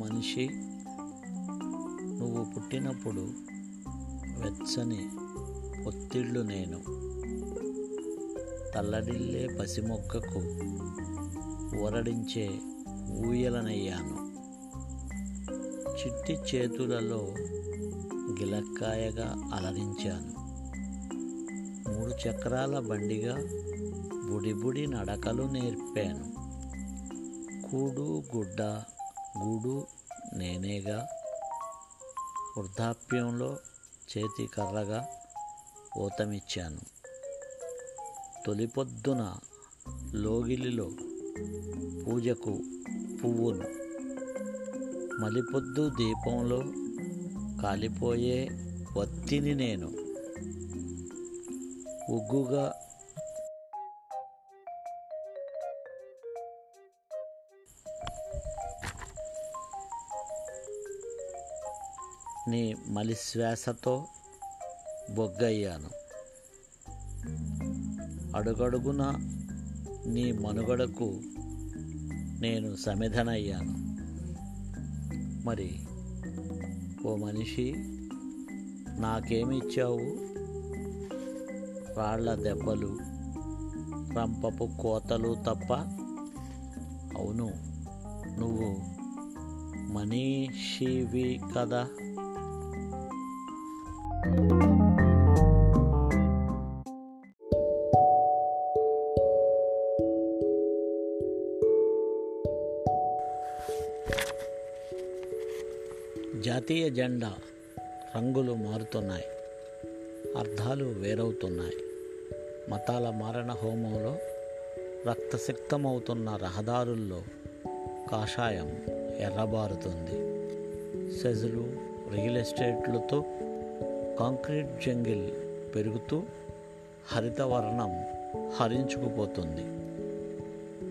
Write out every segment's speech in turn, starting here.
మనిషి, నువ్వు పుట్టినప్పుడు వెచ్చని పొత్తిళ్ళు నేను, తల్లడిల్లే పసిమొక్కకు ఊరడించే ఊయలనయ్యాను. చిట్టి చేతులలో గిలక్కాయగా అలరించాను, మూడు చక్రాల బండిగా బుడిబుడి నడకలు నేర్పాను. కూడు గుడ్డ గూడు నేనేగా, వృద్ధాప్యంలో చేతి కర్రగా ఊతమిచ్చాను. తొలిపొద్దున లోగిలిలో పూజకు పువ్వును, మలిపొద్దు దీపంలో కాలిపోయే వత్తిని నేను. ఒగ్గుగా నీ మలిశ్వాసతో బొగ్గయ్యాను. అడుగడుగున నీ మనుగడకు నేను సమిధనయ్యాను. మరి ఓ మనిషి, నాకేమిచ్చావు? రాళ్ల దెబ్బలు, రంపపు కోతలు తప్ప. అవును, నువ్వు మనీషివి కదా. జాతీయ జెండా రంగులు మారుతున్నాయి, అర్థాలు వేరవుతున్నాయి. మతాల మారణ హోమంలో రక్తసిక్తమవుతున్న రహదారుల్లో కాషాయం ఎర్రబారుతుంది. సెజులు, రియల్ ఎస్టేట్లతో కాంక్రీట్ జంగిల్ పెరుగుతూ హరితవర్ణం హరించుకుపోతుంది.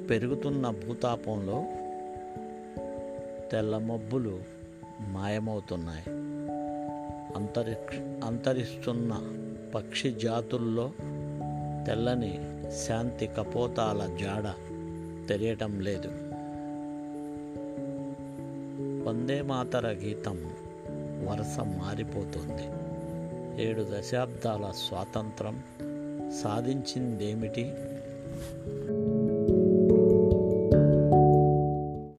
పెరుగుతున్న భూతాపంలో తెల్ల మబ్బులు మాయమవుతున్నాయి. అంతరిస్తున్న పక్షి జాతుల్లో తెల్లని శాంతి కపోతాల జాడ తెలియటం లేదు. వందే మాతర గీతం వరుస మారిపోతుంది. 7 దశాబ్దాల స్వాతంత్రం సాధించిందేమిటి?